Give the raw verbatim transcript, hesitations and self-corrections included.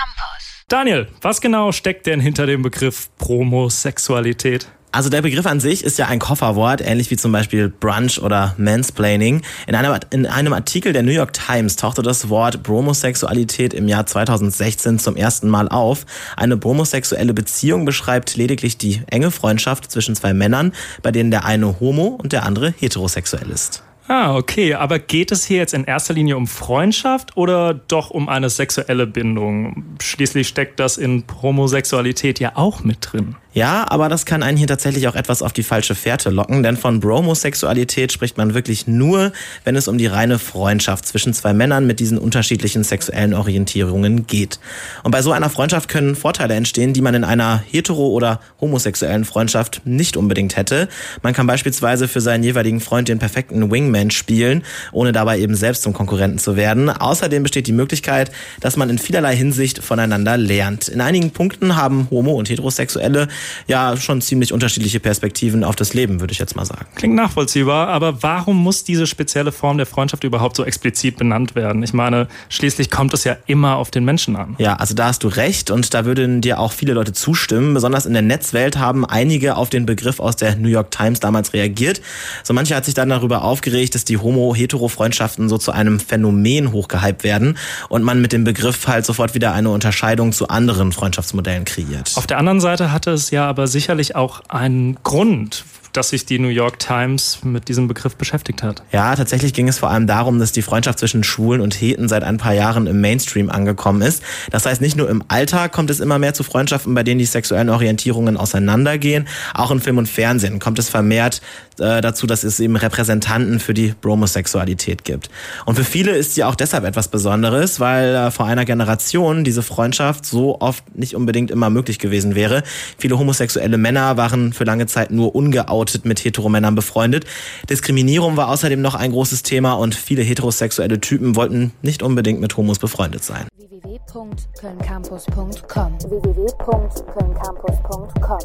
Campus. Daniel, was genau steckt denn hinter dem Begriff Bromosexualität? Also der Begriff an sich ist ja ein Kofferwort, ähnlich wie zum Beispiel Brunch oder Mansplaining. In einem, in einem Artikel der New York Times tauchte das Wort Bromosexualität im Jahr zweitausendsechzehn zum ersten Mal auf. Eine bromosexuelle Beziehung beschreibt lediglich die enge Freundschaft zwischen zwei Männern, bei denen der eine homo und der andere heterosexuell ist. Ah, okay. Aber geht es hier jetzt in erster Linie um Freundschaft oder doch um eine sexuelle Bindung? Schließlich steckt das in Bromosexualität ja auch mit drin. Ja, aber das kann einen hier tatsächlich auch etwas auf die falsche Fährte locken, denn von Bromosexualität spricht man wirklich nur, wenn es um die reine Freundschaft zwischen zwei Männern mit diesen unterschiedlichen sexuellen Orientierungen geht. Und bei so einer Freundschaft können Vorteile entstehen, die man in einer hetero- oder homosexuellen Freundschaft nicht unbedingt hätte. Man kann beispielsweise für seinen jeweiligen Freund den perfekten Wingman spielen, ohne dabei eben selbst zum Konkurrenten zu werden. Außerdem besteht die Möglichkeit, dass man in vielerlei Hinsicht voneinander lernt. In einigen Punkten haben Homo- und Heterosexuelle ja schon ziemlich unterschiedliche Perspektiven auf das Leben, würde ich jetzt mal sagen. Klingt nachvollziehbar, aber warum muss diese spezielle Form der Freundschaft überhaupt so explizit benannt werden? Ich meine, schließlich kommt es ja immer auf den Menschen an. Ja, also da hast du recht und da würden dir auch viele Leute zustimmen. Besonders in der Netzwelt haben einige auf den Begriff aus der New York Times damals reagiert. So mancher hat sich dann darüber aufgeregt, dass die Homo-Hetero-Freundschaften so zu einem Phänomen hochgehypt werden und man mit dem Begriff halt sofort wieder eine Unterscheidung zu anderen Freundschaftsmodellen kreiert. Auf der anderen Seite hatte es ja, aber sicherlich auch ein Grund, dass sich die New York Times mit diesem Begriff beschäftigt hat. Ja, tatsächlich ging es vor allem darum, dass die Freundschaft zwischen Schwulen und Heten seit ein paar Jahren im Mainstream angekommen ist. Das heißt, nicht nur im Alltag kommt es immer mehr zu Freundschaften, bei denen die sexuellen Orientierungen auseinandergehen. Auch in Film und Fernsehen kommt es vermehrt äh, dazu, dass es eben Repräsentanten für die Bromosexualität gibt. Und für viele ist sie auch deshalb etwas Besonderes, weil äh, vor einer Generation diese Freundschaft so oft nicht unbedingt immer möglich gewesen wäre. Viele homosexuelle Männer waren für lange Zeit nur ungeoutet mit Heteromännern befreundet. Diskriminierung war außerdem noch ein großes Thema und viele heterosexuelle Typen wollten nicht unbedingt mit Homos befreundet sein. w w w punkt köln campus punkt com w w w punkt köln campus punkt com